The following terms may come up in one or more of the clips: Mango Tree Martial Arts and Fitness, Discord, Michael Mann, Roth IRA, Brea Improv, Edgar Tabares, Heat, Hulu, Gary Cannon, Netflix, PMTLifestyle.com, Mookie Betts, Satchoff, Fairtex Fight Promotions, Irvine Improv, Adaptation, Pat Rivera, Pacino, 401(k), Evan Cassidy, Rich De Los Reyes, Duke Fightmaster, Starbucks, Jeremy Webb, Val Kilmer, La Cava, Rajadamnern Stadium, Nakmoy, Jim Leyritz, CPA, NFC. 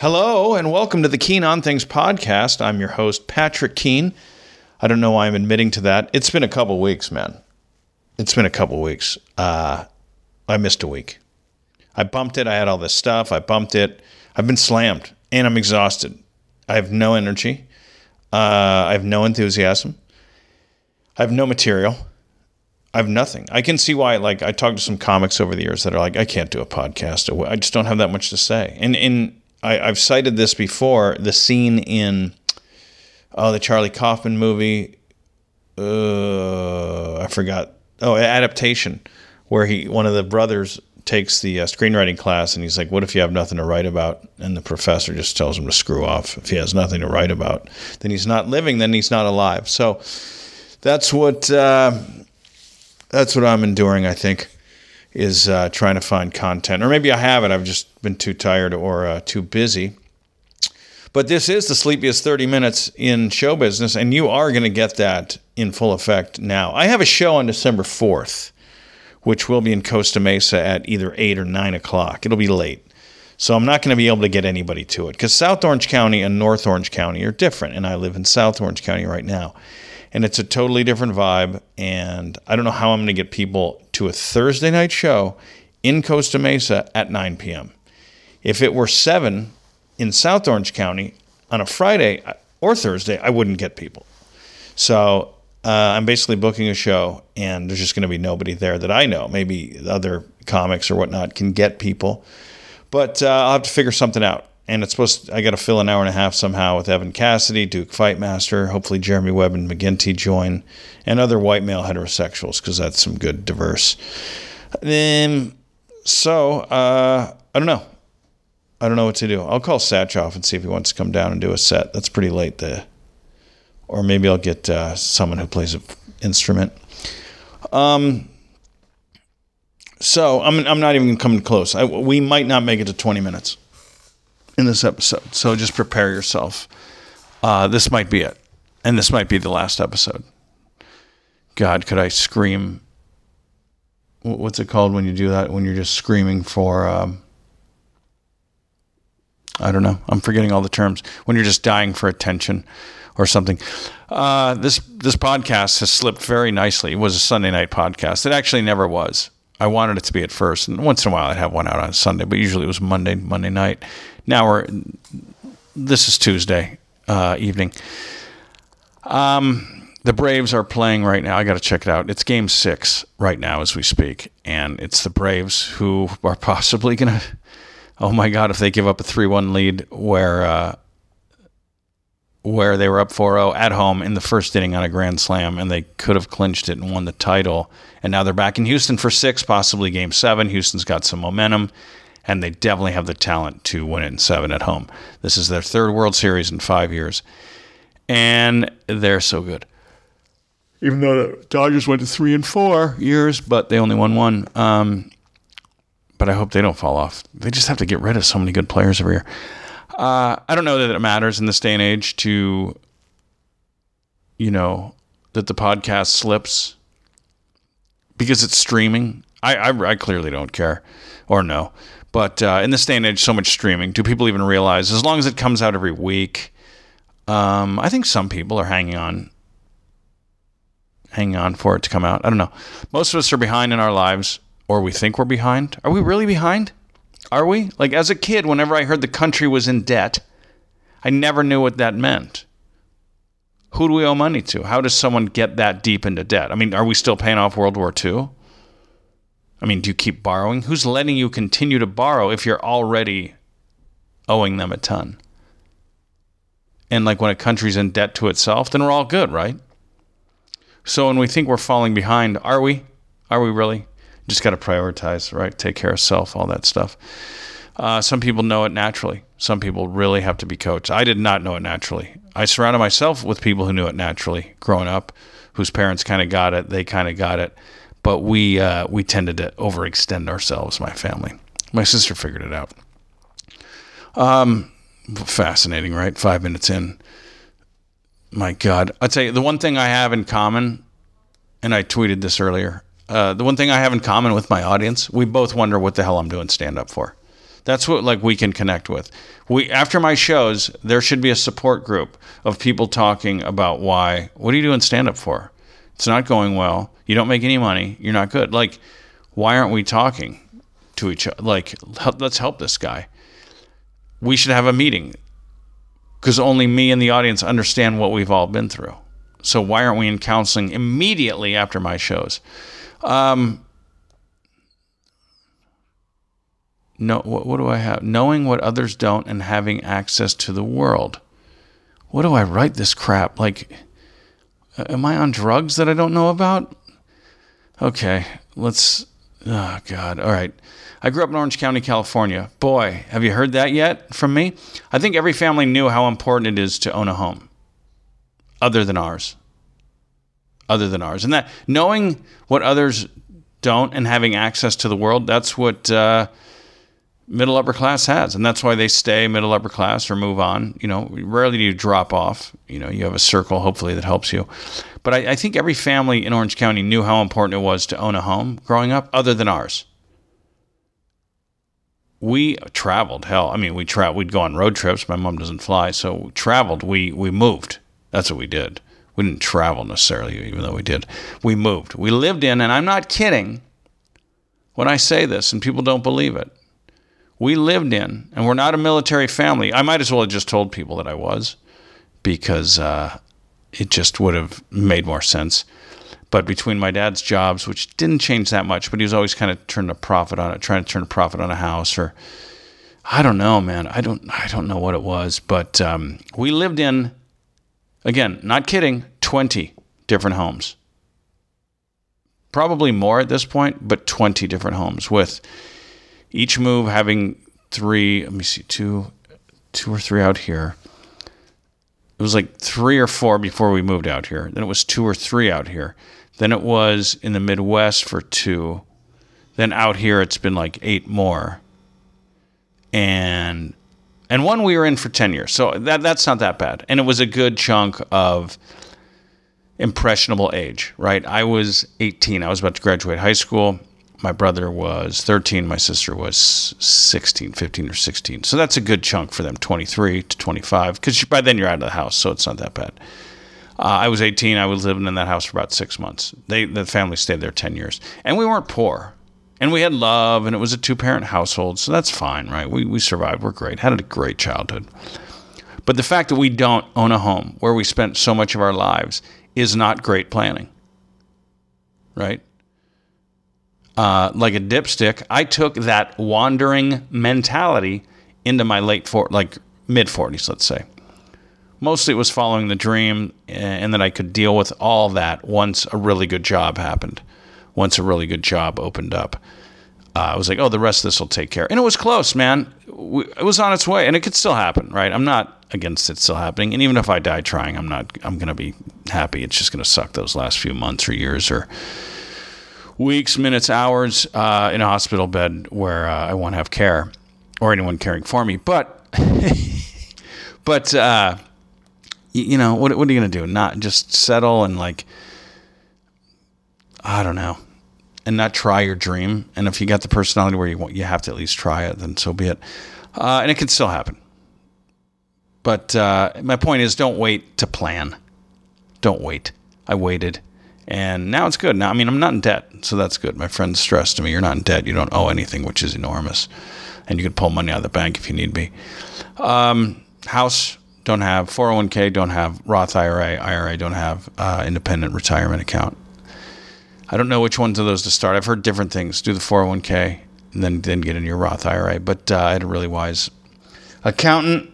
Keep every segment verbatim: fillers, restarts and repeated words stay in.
Hello and welcome to the Keen on Things podcast. I'm your host, Patrick Keen. I don't know why I'm admitting to that. It's been a couple weeks, man. It's been a couple weeks. Uh, I missed a week. I bumped it. I had all this stuff. I bumped it. I've been slammed and I'm exhausted. I have no energy. Uh, I have no enthusiasm. I have no material. I have nothing. I can see why, like, I talked to some comics over the years that are like, I can't do a podcast. I just don't have that much to say. And in I, I've cited this before, the scene in oh the Charlie Kaufman movie, uh, I forgot, oh, Adaptation, where he one of the brothers takes the uh, screenwriting class, and he's like, what if you have nothing to write about? And the professor just tells him to screw off. If he has nothing to write about, then he's not living, then he's not alive. So that's what uh, that's what I'm enduring, I think. is uh, trying to find content. Or maybe I haven't. I've just been too tired or uh, too busy. But this is the sleepiest thirty minutes in show business, and you are going to get that in full effect now. I have a show on December fourth, which will be in Costa Mesa at either eight or nine o'clock. It'll be late. So I'm not going to be able to get anybody to it, because South Orange County and North Orange County are different, and I live in South Orange County right now. And it's a totally different vibe, and I don't know how I'm going to get people to a Thursday night show in Costa Mesa at nine p.m. If it were seven in South Orange County on a Friday or Thursday, I wouldn't get people. So uh, I'm basically booking a show, and there's just going to be nobody there that I know. Maybe other comics or whatnot can get people, but uh, I'll have to figure something out. And it's supposed to, I got to fill an hour and a half somehow with Evan Cassidy, Duke Fightmaster. Hopefully Jeremy Webb and McGinty join, and other white male heterosexuals, because that's some good diverse. Um, so uh, I don't know. I don't know what to do. I'll call Satchoff and see if he wants to come down and do a set. That's pretty late there. Or maybe I'll get uh, someone who plays an instrument. Um. So I'm I'm not even coming close. I, we might not make it to twenty minutes. In this episode, so just prepare yourself. Uh, this might be it, and this might be the last episode. God, could I scream? What's it called when you do that? When you're just screaming for? Um, I don't know. I'm forgetting all the terms. When you're just dying for attention, or something. Uh, this this podcast has slipped very nicely. It was a Sunday night podcast. It actually never was. I wanted it to be at first, and once in a while I'd have one out on Sunday, but usually it was Monday, Monday night. Now we're, this is Tuesday uh, evening. Um, the Braves are playing right now. I got to check it out. It's game six right now as we speak, and it's the Braves who are possibly going to, oh my God, if they give up a three one lead where, uh, where they were up four oh at home in the first inning on a grand slam, and they could have clinched it and won the title. And now they're back in Houston for six, possibly game seven. Houston's got some momentum, and they definitely have the talent to win it in seven at home. This is their third World Series in five years, and they're so good. Even though the Dodgers went to three and four years, but they only won one. Um, but I hope they don't fall off. They just have to get rid of so many good players every year. Uh, I don't know that it matters in this day and age to, you know, that the podcast slips because it's streaming. I I, I clearly don't care or know, but uh, in this day and age, so much streaming. Do people even realize? As long as it comes out every week, um, I think some people are hanging on, hanging on for it to come out. I don't know. Most of us are behind in our lives, or we think we're behind. Are we really behind? Are we? Like, as a kid, whenever I heard the country was in debt, I never knew what that meant. Who do we owe money to? How does someone get that deep into debt? I mean, are we still paying off World War Two? I mean, do you keep borrowing? Who's letting you continue to borrow if you're already owing them a ton? And, like, when a country's in debt to itself, then we're all good, right? So when we think we're falling behind, are we? Are we really? Just got to prioritize, right? Take care of self, all that stuff. Uh, some people know it naturally. Some people really have to be coached. I did not know it naturally. I surrounded myself with people who knew it naturally growing up, whose parents kind of got it. They kind of got it. But we uh, we tended to overextend ourselves, my family. My sister figured it out. Um, fascinating, right? Five minutes in. My God. I'll tell you, the one thing I have in common, and I tweeted this earlier, Uh, the one thing I have in common with my audience, we both wonder what the hell I'm doing stand-up for. That's what, like, we can connect with. We, after my shows, there should be a support group of people talking about why, what are you doing stand-up for? It's not going well. You don't make any money. You're not good. Like, why aren't we talking to each other? Like, let's help this guy. We should have a meeting because only me and the audience understand what we've all been through. So why aren't we in counseling immediately after my shows? Um, No, what, what do I have? Knowing what others don't and having access to the world. What do I write this crap? Like, am I on drugs that I don't know about? Okay, let's, oh God, all right. I grew up in Orange County, California. Boy, have you heard that yet from me? I think every family knew how important it is to own a home. Other than ours. Other than ours. And that, knowing what others don't and having access to the world, that's what... Uh, middle upper class has, and that's why they stay middle upper class or move on. You know, rarely do you drop off. You know, you have a circle, hopefully, that helps you. But I, I think every family in Orange County knew how important it was to own a home growing up, other than ours. We traveled. Hell, I mean, we tra- we'd go on road trips. My mom doesn't fly, so we traveled. We we moved. That's what we did. We didn't travel necessarily, even though we did. We moved. We lived in, and I'm not kidding when I say this, and people don't believe it. We lived in, and we're not a military family. I might as well have just told people that I was, because uh, it just would have made more sense. But between my dad's jobs, which didn't change that much, but he was always kind of turning a profit on it, trying to turn a profit on a house, or I don't know, man. I don't, I don't know what it was, but um, we lived in, again, not kidding, twenty different homes. Probably more at this point, but twenty different homes with. Each move having three, let me see, two, two or three out here. It was like three or four before we moved out here. Then it was two or three out here. Then it was in the Midwest for two. Then out here, it's been like eight more. And and one we were in for ten years. So that that's not that bad. And it was a good chunk of impressionable age, right? I was eighteen. I was about to graduate high school. My brother was thirteen. My sister was sixteen, fifteen or sixteen. So that's a good chunk for them, twenty-three to twenty-five, because by then you're out of the house, so it's not that bad. Uh, I was eighteen. I was living in that house for about six months. They, the family stayed there ten years. And we weren't poor. And we had love, and it was a two-parent household, so that's fine, right? We, we survived. We're great. Had a great childhood. But the fact that we don't own a home where we spent so much of our lives is not great planning, right? Uh, like a dipstick, I took that wandering mentality into my late for like mid-forties, let's say. Mostly it was following the dream, and that I could deal with all that once a really good job happened, once a really good job opened up. Uh, I was like, oh, the rest of this will take care. And it was close, man. It was on its way, and it could still happen, right? I'm not against it still happening, and even if I die trying, I'm not. I'm going to be happy. It's just going to suck those last few months or years or weeks, minutes, hours uh, in a hospital bed where uh, I won't have care or anyone caring for me. But, but uh, you know, what, what are you going to do? Not just settle and, like, I don't know, and not try your dream. And if you got the personality where you want, you have to at least try it, then so be it. Uh, and it can still happen. But uh, my point is, don't wait to plan. Don't wait. I waited. And now it's good. Now, I mean, I'm not in debt, so that's good. My friend stressed to me, you're not in debt. You don't owe anything, which is enormous. And you can pull money out of the bank if you need be. Um, house, don't have. four oh one k, don't have. Roth I R A, I R A, don't have. Uh, independent retirement account. I don't know which ones of those to start. I've heard different things. Do the four oh one k and then, then get into your Roth I R A. But uh, I had a really wise accountant,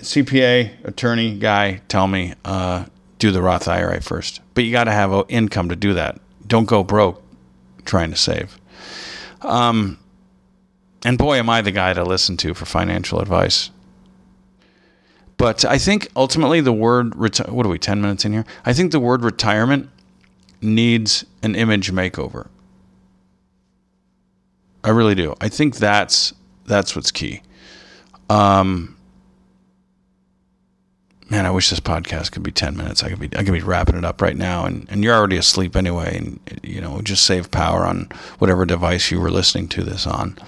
C P A, attorney guy tell me, uh, do the Roth I R A first. But you got to have income to do that. Don't go broke trying to save. Um, and boy, am I the guy to listen to for financial advice. But I think ultimately the word, reti- what are we, ten minutes in here? I think the word retirement needs an image makeover. I really do. I think that's that's what's key. Um Man, I wish this podcast could be ten minutes. I could be I could be wrapping it up right now, and, and you're already asleep anyway, and you know, just save power on whatever device you were listening to this on.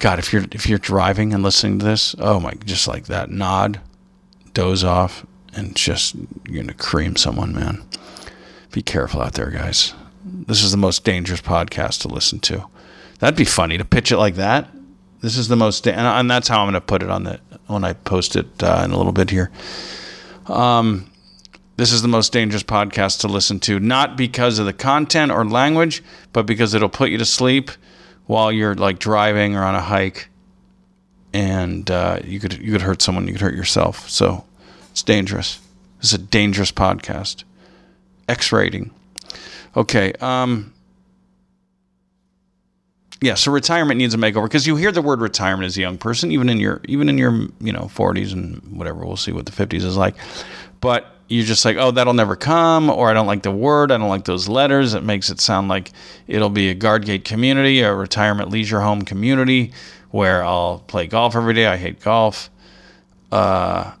God, if you're if you're driving and listening to this, oh my, just like that, nod, doze off, and just, you're gonna cream someone, man. Be careful out there, guys. This is the most dangerous podcast to listen to. That'd be funny to pitch it like that. This is the most, da- and, and that's how I'm gonna put it on the when I post it uh, in a little bit here. Um, this is the most dangerous podcast to listen to, not because of the content or language, but because it'll put you to sleep while you're like driving or on a hike, and uh, you could you could hurt someone, you could hurt yourself. So it's dangerous. This is a dangerous podcast. X rating. Okay. Um, yeah. So retirement needs a makeover, because you hear the word retirement as a young person, even in your even in your you know forties and whatever. We'll see what the fifties is like, but you're just like, oh, that'll never come, or I don't like the word, I don't like those letters. It makes it sound like it'll be a guard gate community, a retirement leisure home community where I'll play golf every day. I hate golf. Uh,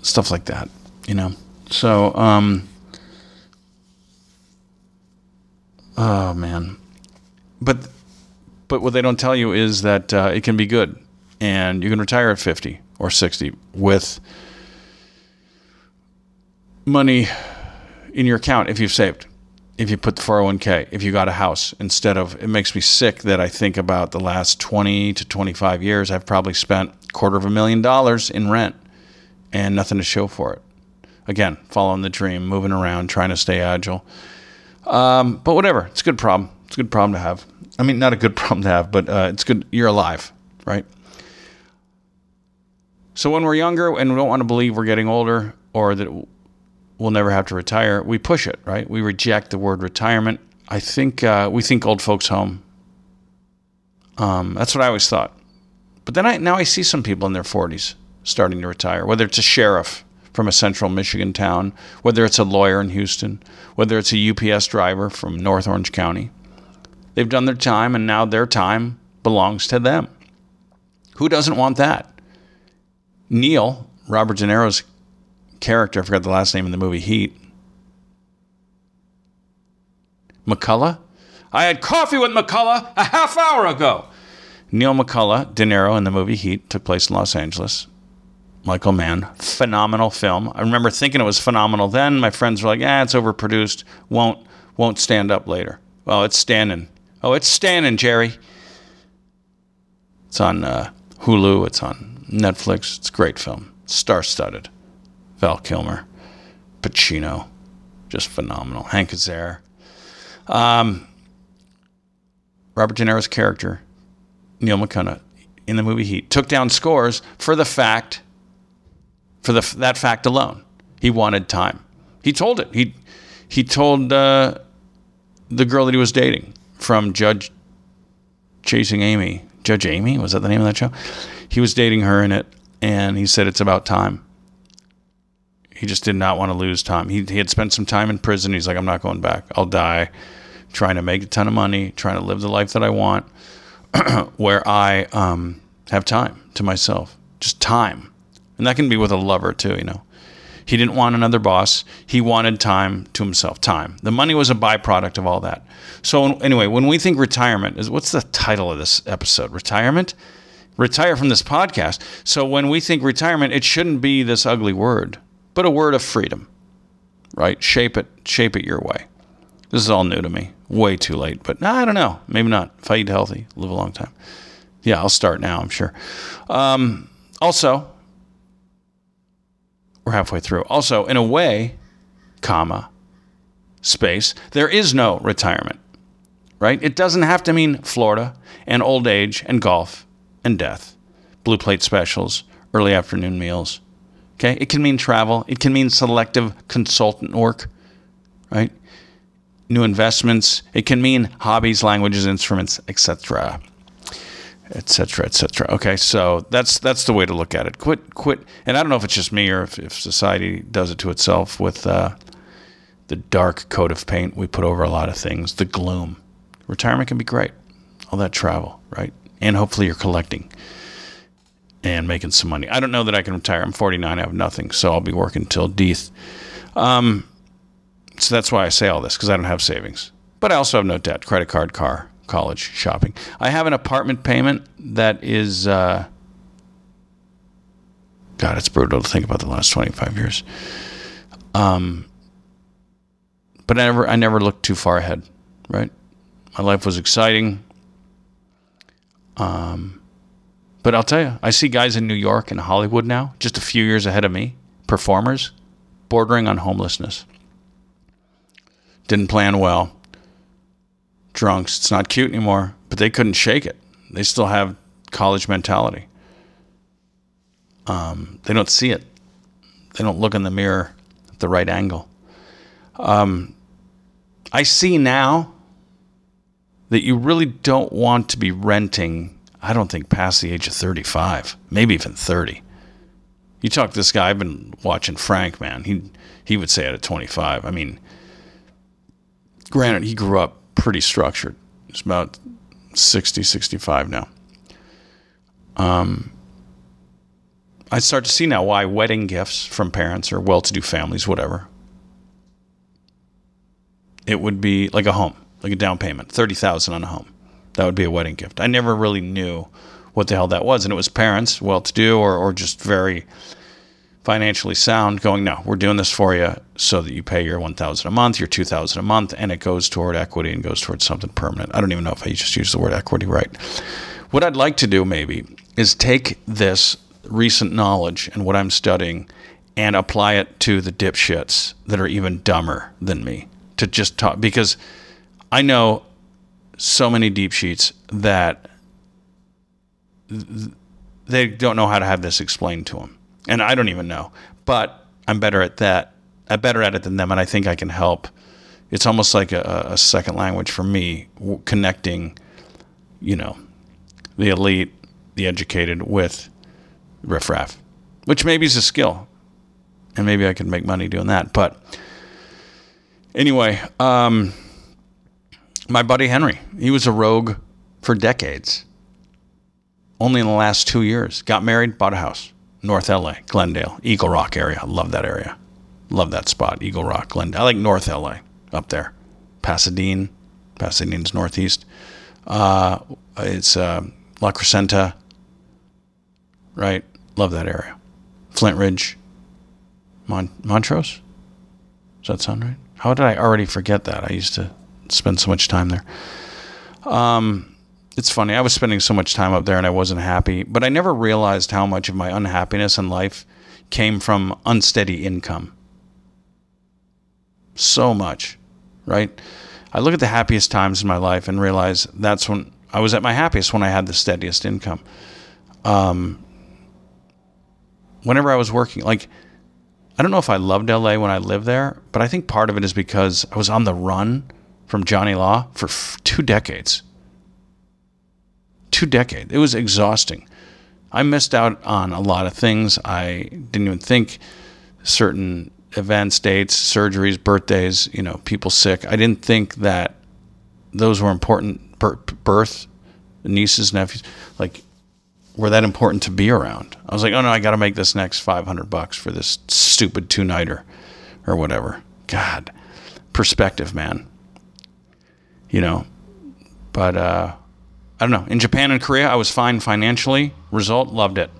stuff like that, you know? So, um, oh man. But, but what they don't tell you is that uh, it can be good, and you can retire at fifty or sixty with money in your account if you've saved, if you put the four oh one k, if you got a house instead of. It makes me sick that I think about the last twenty to twenty-five years, I've probably spent a quarter of a million dollars in rent and nothing to show for it. Again, following the dream, moving around, trying to stay agile. Um, but whatever, it's a good problem. It's a good problem to have. I mean, not a good problem to have, but uh, it's good. You're alive, right? So when we're younger and we don't want to believe we're getting older or that we'll never have to retire, we push it, right? We reject the word retirement. I think uh, we think old folks home. Um, that's what I always thought. But then I now I see some people in their forties starting to retire, whether it's a sheriff from a central Michigan town, whether it's a lawyer in Houston, whether it's a U P S driver from North Orange County. They've done their time, and now their time belongs to them. Who doesn't want that? Neil, Robert De Niro's character, I forgot the last name in the movie Heat. McCullough? I had coffee with McCullough a half hour ago. Neil McCullough, De Niro in the movie Heat, took place in Los Angeles. Michael Mann, phenomenal film. I remember thinking it was phenomenal then. My friends were like, ah, it's overproduced. Won't, won't stand up later. Well, it's standing. Oh, it's standing, Jerry. It's on uh, Hulu. It's on Netflix. It's a great film. Star-studded. Val Kilmer, Pacino, just phenomenal. Hank Azaria. Um, Robert De Niro's character, Neil McCullough, in the movie Heat, took down scores for the fact, for the that fact alone. He wanted time. He told it. He he told uh, the girl that he was dating from Judge Chasing Amy. Judge Amy? Was that the name of that show? He was dating her in it, and he said, it's about time. He just did not want to lose time. He he had spent some time in prison. He's like, I'm not going back. I'll die trying to make a ton of money, trying to live the life that I want, where I um, have time to myself. Just time. And that can be with a lover too, you know. He didn't want another boss. He wanted time to himself. Time. The money was a byproduct of all that. So anyway, when we think retirement, is what's the title of this episode? Retirement? Retire from this podcast. So when we think retirement, it shouldn't be this ugly word, but a word of freedom, right? Shape it, shape it your way. This is all new to me. Way too late, but nah, I don't know. Maybe not. If I eat healthy, live a long time. Yeah, I'll start now, I'm sure. Um, also, we're halfway through. Also, in a way, comma, space, there is no retirement, right? It doesn't have to mean Florida and old age and golf and death, blue plate specials, early afternoon meals. Okay, it can mean travel. It can mean selective consultant work, right? New investments. It can mean hobbies, languages, instruments, et cetera, et cetera, et cetera. Okay, so that's that's the way to look at it. Quit, quit. And I don't know if it's just me or if, if society does it to itself with uh, the dark coat of paint we put over a lot of things. The gloom. Retirement can be great. All that travel, right? And hopefully you're collecting and making some money. I don't know that I can retire. I'm forty-nine. I have nothing, so I'll be working till death. Um, so that's why I say all this, because I don't have savings. But I also have no debt, credit card, car, college shopping. I have an apartment payment that is, uh, God, it's brutal to think about the last twenty-five years. Um, but I never, I never looked too far ahead, right? My life was exciting. Um, but I'll tell you, I see guys in New York and Hollywood now, just a few years ahead of me, performers bordering on homelessness. Didn't plan well. Drunks. It's not cute anymore, but they couldn't shake it. They still have college mentality. Um, they don't see it. They don't look in the mirror at the right angle. Um, I see now that you really don't want to be renting, I don't think, past the age of thirty-five, maybe even thirty. You talk to this guy, I've been watching Frank, man. He he would say out of twenty-five. I mean, granted, he grew up pretty structured. He's about sixty, sixty-five now. Um, I start to see now why wedding gifts from parents or well-to-do families, whatever, it would be like a home, like a down payment, thirty thousand dollars on a home. That would be a wedding gift. I never really knew what the hell that was. And it was parents, well-to-do or, or just very financially sound, going, no, we're doing this for you so that you pay your one thousand dollars a month, your two thousand dollars a month, and it goes toward equity and goes towards something permanent. I don't even know if I just use the word equity right. What I'd like to do maybe is take this recent knowledge and what I'm studying and apply it to the dipshits that are even dumber than me to just talk. Because I know so many deep sheets that they don't know how to have this explained to them. And I don't even know, but I'm better at that. I'm better at it than them. And I think I can help. It's almost like a, a second language for me, w- connecting, you know, the elite, the educated with riffraff, which maybe is a skill. And maybe I can make money doing that. But anyway, um, my buddy Henry, he was a rogue for decades. Only in the last two years. Got married, bought a house. North L A, Glendale, Eagle Rock area. I love that area. Love that spot, Eagle Rock, Glendale. I like North L A up there. Pasadena. Pasadena's northeast. Uh, it's uh, La Crescenta, right? Love that area. Flint Ridge. Mon- Montrose? Does that sound right? How did I already forget that? I used to spend so much time there. Um... It's funny. I was spending so much time up there and I wasn't happy, but I never realized how much of my unhappiness in life came from unsteady income. So much, right? I look at the happiest times in my life and realize that's when I was at my happiest, when I had the steadiest income. Um, whenever I was working, like, I don't know if I loved L A when I lived there, but I think part of it is because I was on the run from Johnny Law for f- two decades. Two decades. It was exhausting. I missed out on a lot of things. I didn't even think certain events, dates, surgeries, birthdays, you know, people sick. I didn't think that those were important. Birth, nieces, nephews, like, were that important to be around. I was like, oh no, I got to make this next five hundred bucks for this stupid two-nighter or whatever. God, perspective, man. You know, but, uh, I don't know. In Japan and Korea, I was fine financially. Result, loved it.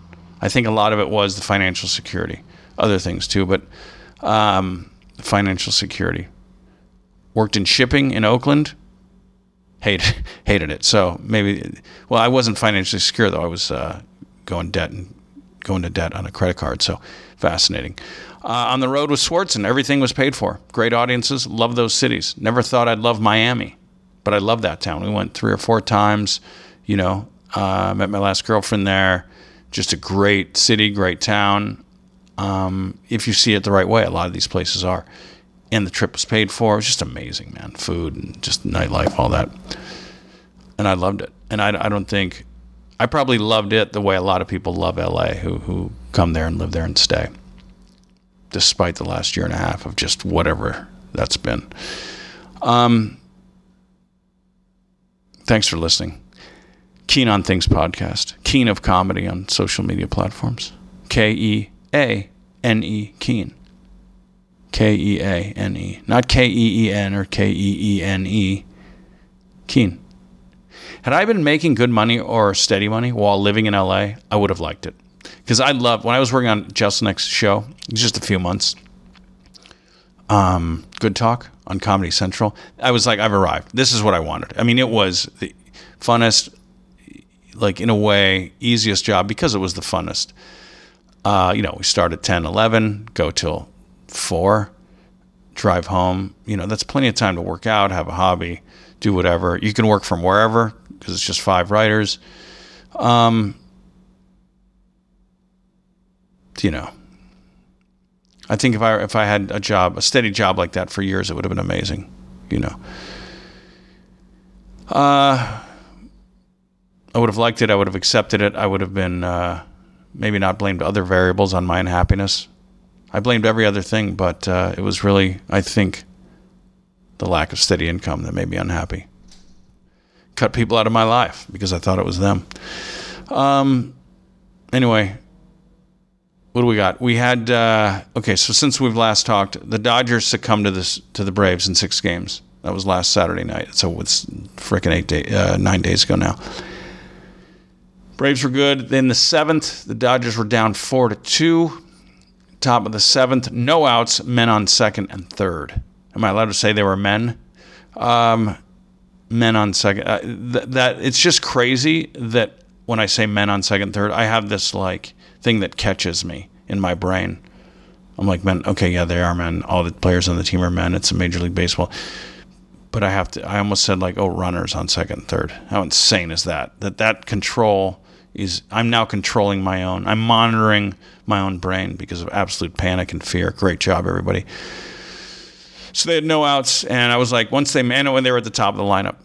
I think a lot of it was the financial security. Other things too, but um, financial security. Worked in shipping in Oakland. Hated, hated it. So maybe, well, I wasn't financially secure though. I was uh, going debt and going to debt on a credit card. So fascinating. Uh, on the road with Swartzen, everything was paid for. Great audiences. Love those cities. Never thought I'd love Miami. But I love that town. We went three or four times, you know, uh, met my last girlfriend there. Just a great city, great town. Um, if you see it the right way, a lot of these places are. And the trip was paid for. It was just amazing, man. Food and just nightlife, all that. And I loved it. And I, I don't think, I probably loved it the way a lot of people love L A who, who come there and live there and stay. Despite the last year and a half of just whatever that's been. Um... Thanks for listening. Keen on Things podcast. Keen of comedy on social media platforms. K E A N E, Keen. K E A N E. Not K E E N or K E E N E. Keen. Had I been making good money or steady money while living in L A, I would have liked it. Because I loved, when I was working on Jeselnik's show, just a few months, um, Good Talk on Comedy Central, I was like, I've arrived. This is what I wanted. I mean, it was the funnest, like in a way, easiest job because it was the funnest. Uh, you know, we start at ten, eleven, go till four, drive home. You know, that's plenty of time to work out, have a hobby, do whatever. You can work from wherever because it's just five writers. Um, you know, I think if I if I had a job, a steady job like that for years, it would have been amazing, you know. Uh, I would have liked it. I would have accepted it. I would have been uh, maybe not blamed other variables on my unhappiness. I blamed every other thing, but uh, it was really, I think, the lack of steady income that made me unhappy. Cut people out of my life because I thought it was them. Um, anyway, what do we got? We had, uh, okay, so since we've last talked, the Dodgers succumbed to this to the Braves in six games. That was last Saturday night, so it's freaking eight day, uh, nine days ago now. Braves were good. In the seventh, the Dodgers were down four to two. Top of the seventh, no outs, men on second and third. Am I allowed to say they were men? Um, men on second. Uh, th- that it's just crazy that when I say men on second, third, I have this like thing that catches me in my brain. I'm like, men. Okay, yeah, they are men. All the players on the team are men. It's a Major League Baseball. But I have to. I almost said like, oh, runners on second, third. How insane is that? That that control is. I'm now controlling my own. I'm monitoring my own brain because of absolute panic and fear. Great job, everybody. So they had no outs, and I was like, once they man it when they were at the top of the lineup,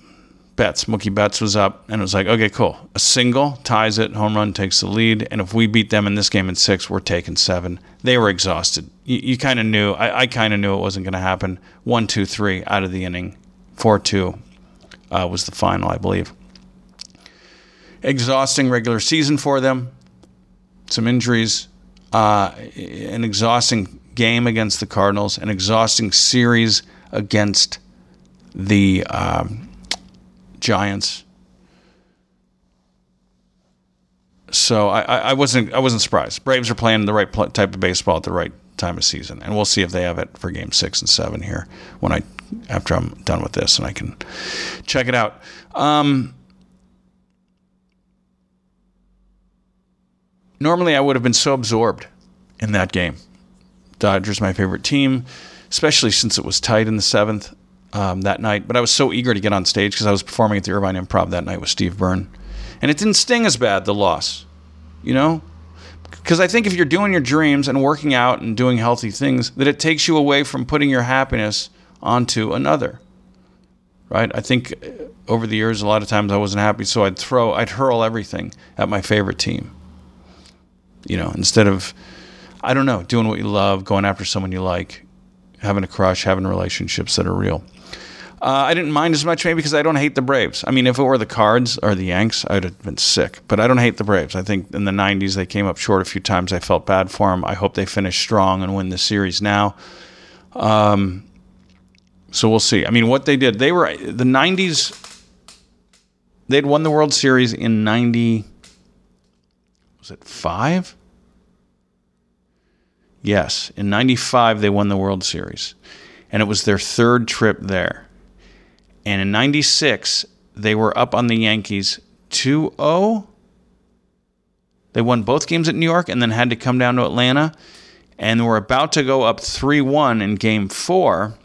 Betts, Mookie Betts was up, and it was like, okay, cool. A single ties it, home run takes the lead, and if we beat them in this game in six, we're taking seven. They were exhausted. You, you kind of knew. I, I kind of knew it wasn't going to happen. One, two, three out of the inning. Four, two uh, was the final, I believe. Exhausting regular season for them. Some injuries. Uh, an exhausting game against the Cardinals, an exhausting series against the um, Giants. So I, I wasn't I wasn't surprised. Braves are playing the right pl- type of baseball at the right time of season, and we'll see if they have it for Game Six and Seven here when I after I'm done with this and I can check it out. Um, normally, I would have been so absorbed in that game. Dodgers, my favorite team, especially since it was tight in the seventh um, that night. But I was so eager to get on stage because I was performing at the Irvine Improv that night with Steve Byrne. And it didn't sting as bad, the loss, you know? Because I think if you're doing your dreams and working out and doing healthy things, that it takes you away from putting your happiness onto another, right? I think over the years, a lot of times I wasn't happy, so I'd throw, I'd hurl everything at my favorite team, you know, instead of... I don't know, doing what you love, going after someone you like, having a crush, having relationships that are real. Uh, I didn't mind as much maybe because I don't hate the Braves. I mean, if it were the Cards or the Yanks, I would have been sick. But I don't hate the Braves. I think in the nineties they came up short a few times. I felt bad for them. I hope they finish strong and win the series now. Um, so we'll see. I mean, what they did, they were the nineties. They'd won the World Series in ninety. Was it five? Yes, in ninety-five, they won the World Series, and it was their third trip there. And in ninety-six, they were up on the Yankees two oh. They won both games at New York and then had to come down to Atlanta, and were about to go up three one in Game four.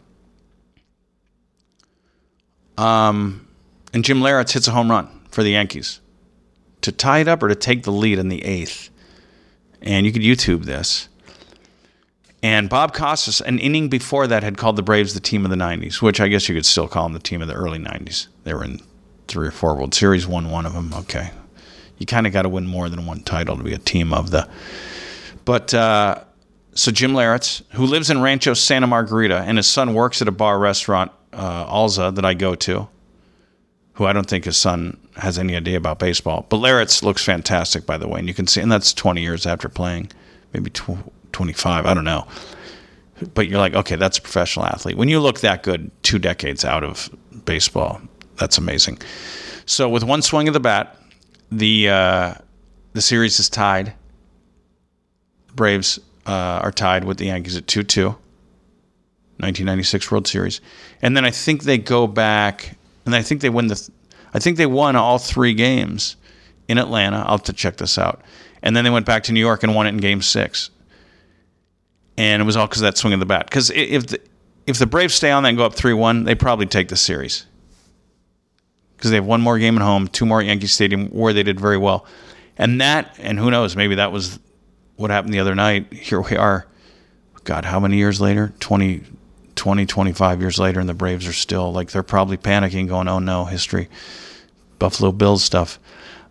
Um, and Jim Leyritz hits a home run for the Yankees to tie it up or to take the lead in the eighth. And you could YouTube this. And Bob Costas, an inning before that, had called the Braves the team of the nineties, which I guess you could still call them the team of the early nineties. They were in three or four World Series, won one of them. Okay. You kind of got to win more than one title to be a team of the... But, uh, so Jim Leyritz, who lives in Rancho Santa Margarita, and his son works at a bar restaurant, uh, Alza, that I go to, who I don't think his son has any idea about baseball. But Leyritz looks fantastic, by the way, and you can see, and that's twenty years after playing, maybe tw- twenty-five, I don't know. But you're like, okay, that's a professional athlete. When you look that good two decades out of baseball, that's amazing. So with one swing of the bat, the uh, the series is tied. Braves uh, are tied with the Yankees at two two. nineteen ninety-six World Series, and then I think they go back, and I think they win the, I think they won all three games in Atlanta. I'll have to check this out. And then they went back to New York and won it in Game Six, and it was all because of that swing of the bat. Because if the, if the Braves stay on that and go up three one, they probably take the series because they have one more game at home, two more at Yankee Stadium where they did very well, and that, and who knows, maybe that was what happened the other night. Here we are, God, how many years later? Twenty. twenty, twenty-five years later, and the Braves are still, like, they're probably panicking, going, oh, no, history, Buffalo Bills stuff.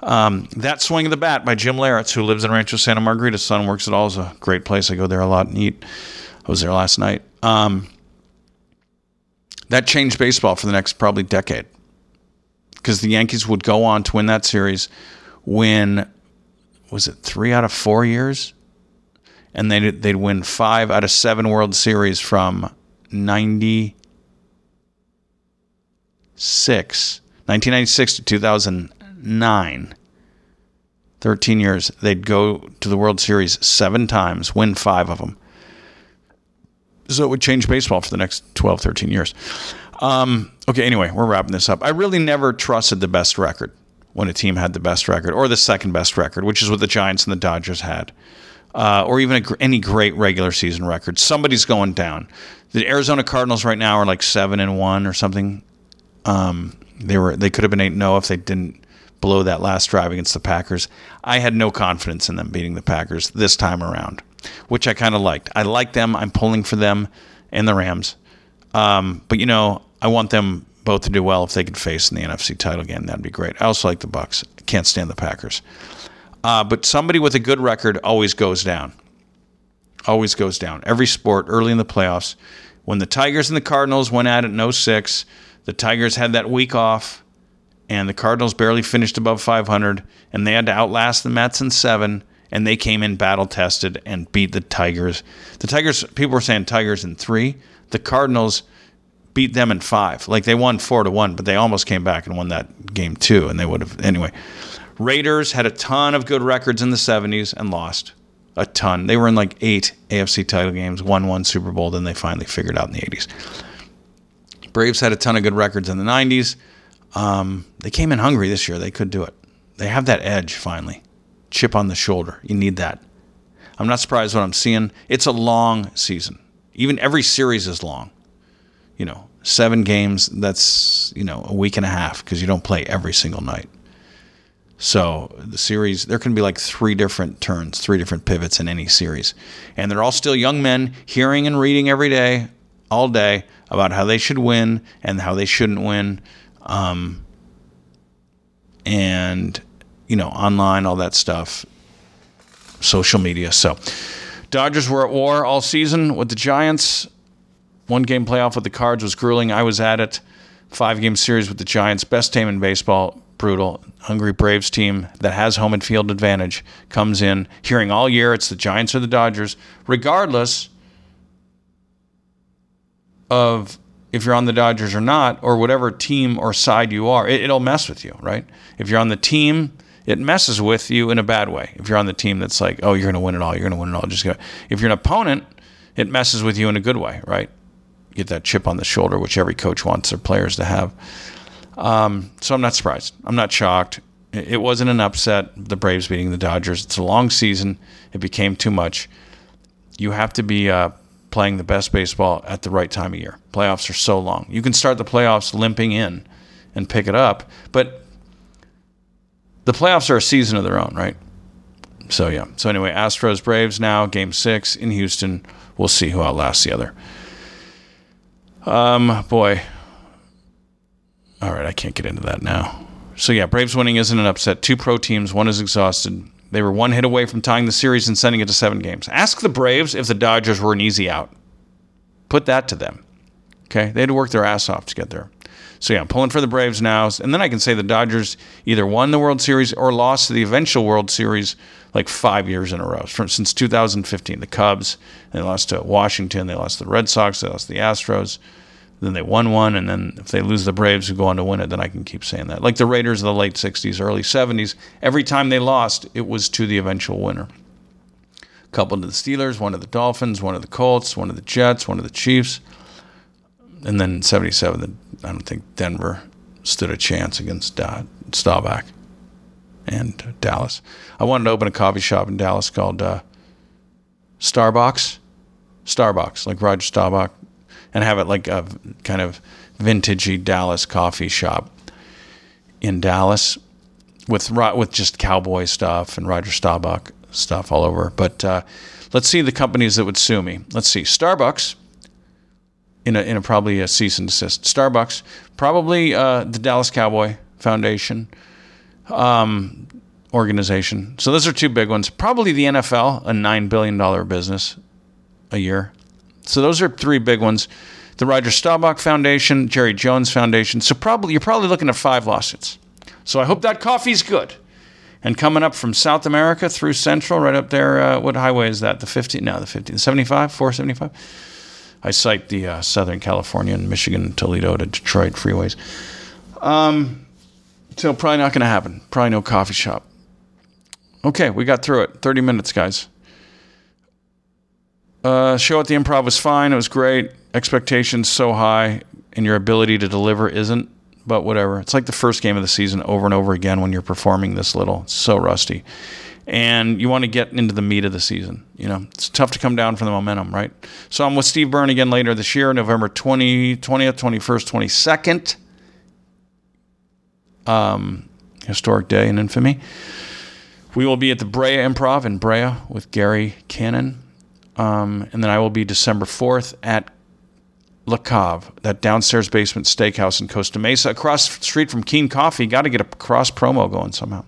Um, that swing of the bat by Jim Leyritz, who lives in Rancho Santa Margarita. Son works at Alza. Great place. I go there a lot and eat. I was there last night. Um, that changed baseball for the next probably decade because the Yankees would go on to win that series when, was it three out of four years? And they'd, they'd win five out of seven World Series from ninety-six, nineteen ninety-six to two thousand nine, thirteen years, they'd go to the World Series seven times, win five of them. So it would change baseball for the next twelve, thirteen years. Um, okay, anyway, we're wrapping this up. I really never trusted the best record when a team had the best record or the second best record, which is what the Giants and the Dodgers had. Uh, or even a, any great regular season record. Somebody's going down. The Arizona Cardinals right now are like seven and one or something. Um, they were they could have been eight and zero if they didn't blow that last drive against the Packers. I had no confidence in them beating the Packers this time around, which I kind of liked. I like them. I'm pulling for them and the Rams. Um, but you know, I want them both to do well. If they could face in the N F C title game, that'd be great. I also like the Bucks. I can't stand the Packers. Uh, but somebody with a good record always goes down. Always goes down. Every sport early in the playoffs. When the Tigers and the Cardinals went at it in oh six, the Tigers had that week off, and the Cardinals barely finished above five hundred, and they had to outlast the Mets in seven, and they came in battle-tested and beat the Tigers. The Tigers, people were saying Tigers in three. The Cardinals beat them in five. Like, they won four to one, but they almost came back and won that game two, and they would have, anyway. Raiders had a ton of good records in the seventies and lost a ton. They were in like eight A F C title games, won one Super Bowl, then they finally figured out in the eighties. Braves had a ton of good records in the nineties. Um, they came in hungry this year. They could do it. They have that edge finally. Chip on the shoulder. You need that. I'm not surprised what I'm seeing. It's a long season. Even every series is long. You know, seven games, that's, you know, a week and a half because you don't play every single night. So the series, there can be like three different turns, three different pivots in any series. And they're all still young men hearing and reading every day, all day, about how they should win and how they shouldn't win. Um, and, you know, online, all that stuff, social media. So Dodgers were at war all season with the Giants. One game playoff with the Cards was grueling. I was at it. Five-game series with the Giants, best team in baseball. Brutal, hungry Braves team that has home and field advantage comes in, hearing all year it's the Giants or the Dodgers, regardless of if you're on the Dodgers or not, or whatever team or side you are. It, it'll mess with you, right? If you're on the team, it messes with you in a bad way. If you're on the team that's like, oh, you're going to win it all, you're going to win it all. Just go. If you're an opponent, it messes with you in a good way, right? Get that chip on the shoulder, which every coach wants their players to have. Um, so I'm not surprised. I'm not shocked. It wasn't an upset, the Braves beating the Dodgers. It's a long season. It became too much. You have to be uh, playing the best baseball at the right time of year. Playoffs are so long. You can start the playoffs limping in and pick it up, but the playoffs are a season of their own, right? So, yeah. So, anyway, Astros, Braves now, Game six in Houston. We'll see who outlasts the other. Um, boy. All right, I can't get into that now. So, yeah, Braves winning isn't an upset. Two pro teams, one is exhausted. They were one hit away from tying the series and sending it to seven games. Ask the Braves if the Dodgers were an easy out. Put that to them. Okay? They had to work their ass off to get there. So, yeah, I'm pulling for the Braves now. And then I can say the Dodgers either won the World Series or lost to the eventual World Series like five years in a row. From, since two thousand fifteen, the Cubs, they lost to Washington, they lost to the Red Sox, they lost to the Astros. Then they won one, and then if they lose the Braves, who go on to win it, then I can keep saying that. Like the Raiders of the late sixties, early seventies, every time they lost, it was to the eventual winner. A couple to the Steelers, one to the Dolphins, one to the Colts, one to the Jets, one to the Chiefs. And then in seventy-seven, I don't think Denver stood a chance against Staubach and Dallas. I wanted to open a coffee shop in Dallas called uh, Starbucks. Starbucks, like Roger Staubach. And have it like a kind of vintagey Dallas coffee shop in Dallas with with just cowboy stuff and Roger Staubach stuff all over. But uh, let's see the companies that would sue me. Let's see. Starbucks, in a, in a probably a cease and desist. Starbucks, probably uh, the Dallas Cowboy Foundation um, organization. So those are two big ones. Probably the N F L, a nine billion dollars business a year. So those are three big ones. The Roger Staubach Foundation, Jerry Jones Foundation. So probably you're probably looking at five lawsuits. So I hope that coffee's good. And coming up from South America through Central, right up there, uh, what highway is that? The fifty? No, the fifty. The seventy-five? four seventy-five? I cite the uh, Southern California and Michigan, Toledo to Detroit freeways. Um, so probably not going to happen. Probably no coffee shop. Okay, we got through it. thirty minutes, guys. Uh, show at the Improv was fine. It was great. Expectations so high, and your ability to deliver isn't, but whatever. It's like the first game of the season over and over again when you're performing this little. It's so rusty. And you want to get into the meat of the season. You know, it's tough to come down from the momentum, right? So I'm with Steve Byrne again later this year, November twentieth, twenty-first, twenty-second. Um, historic day in infamy. We will be at the Brea Improv in Brea with Gary Cannon. Um, and then I will be December fourth at La Cava, that downstairs basement steakhouse in Costa Mesa, across the street from Keen Coffee. Got to get a cross promo going somehow.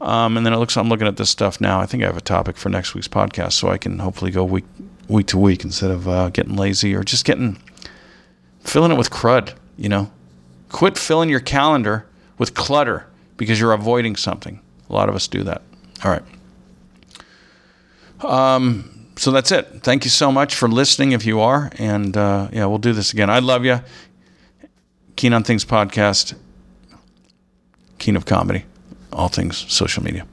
Um, and then it looks I'm looking at this stuff now. I think I have a topic for next week's podcast, so I can hopefully go week week to week instead of uh, getting lazy or just getting filling it with crud. You know, quit filling your calendar with clutter because you're avoiding something. A lot of us do that. All right. Um. So that's it. Thank you so much for listening if you are. And uh, yeah, we'll do this again. I love you. Keen on Things podcast. Keen of comedy. All things social media.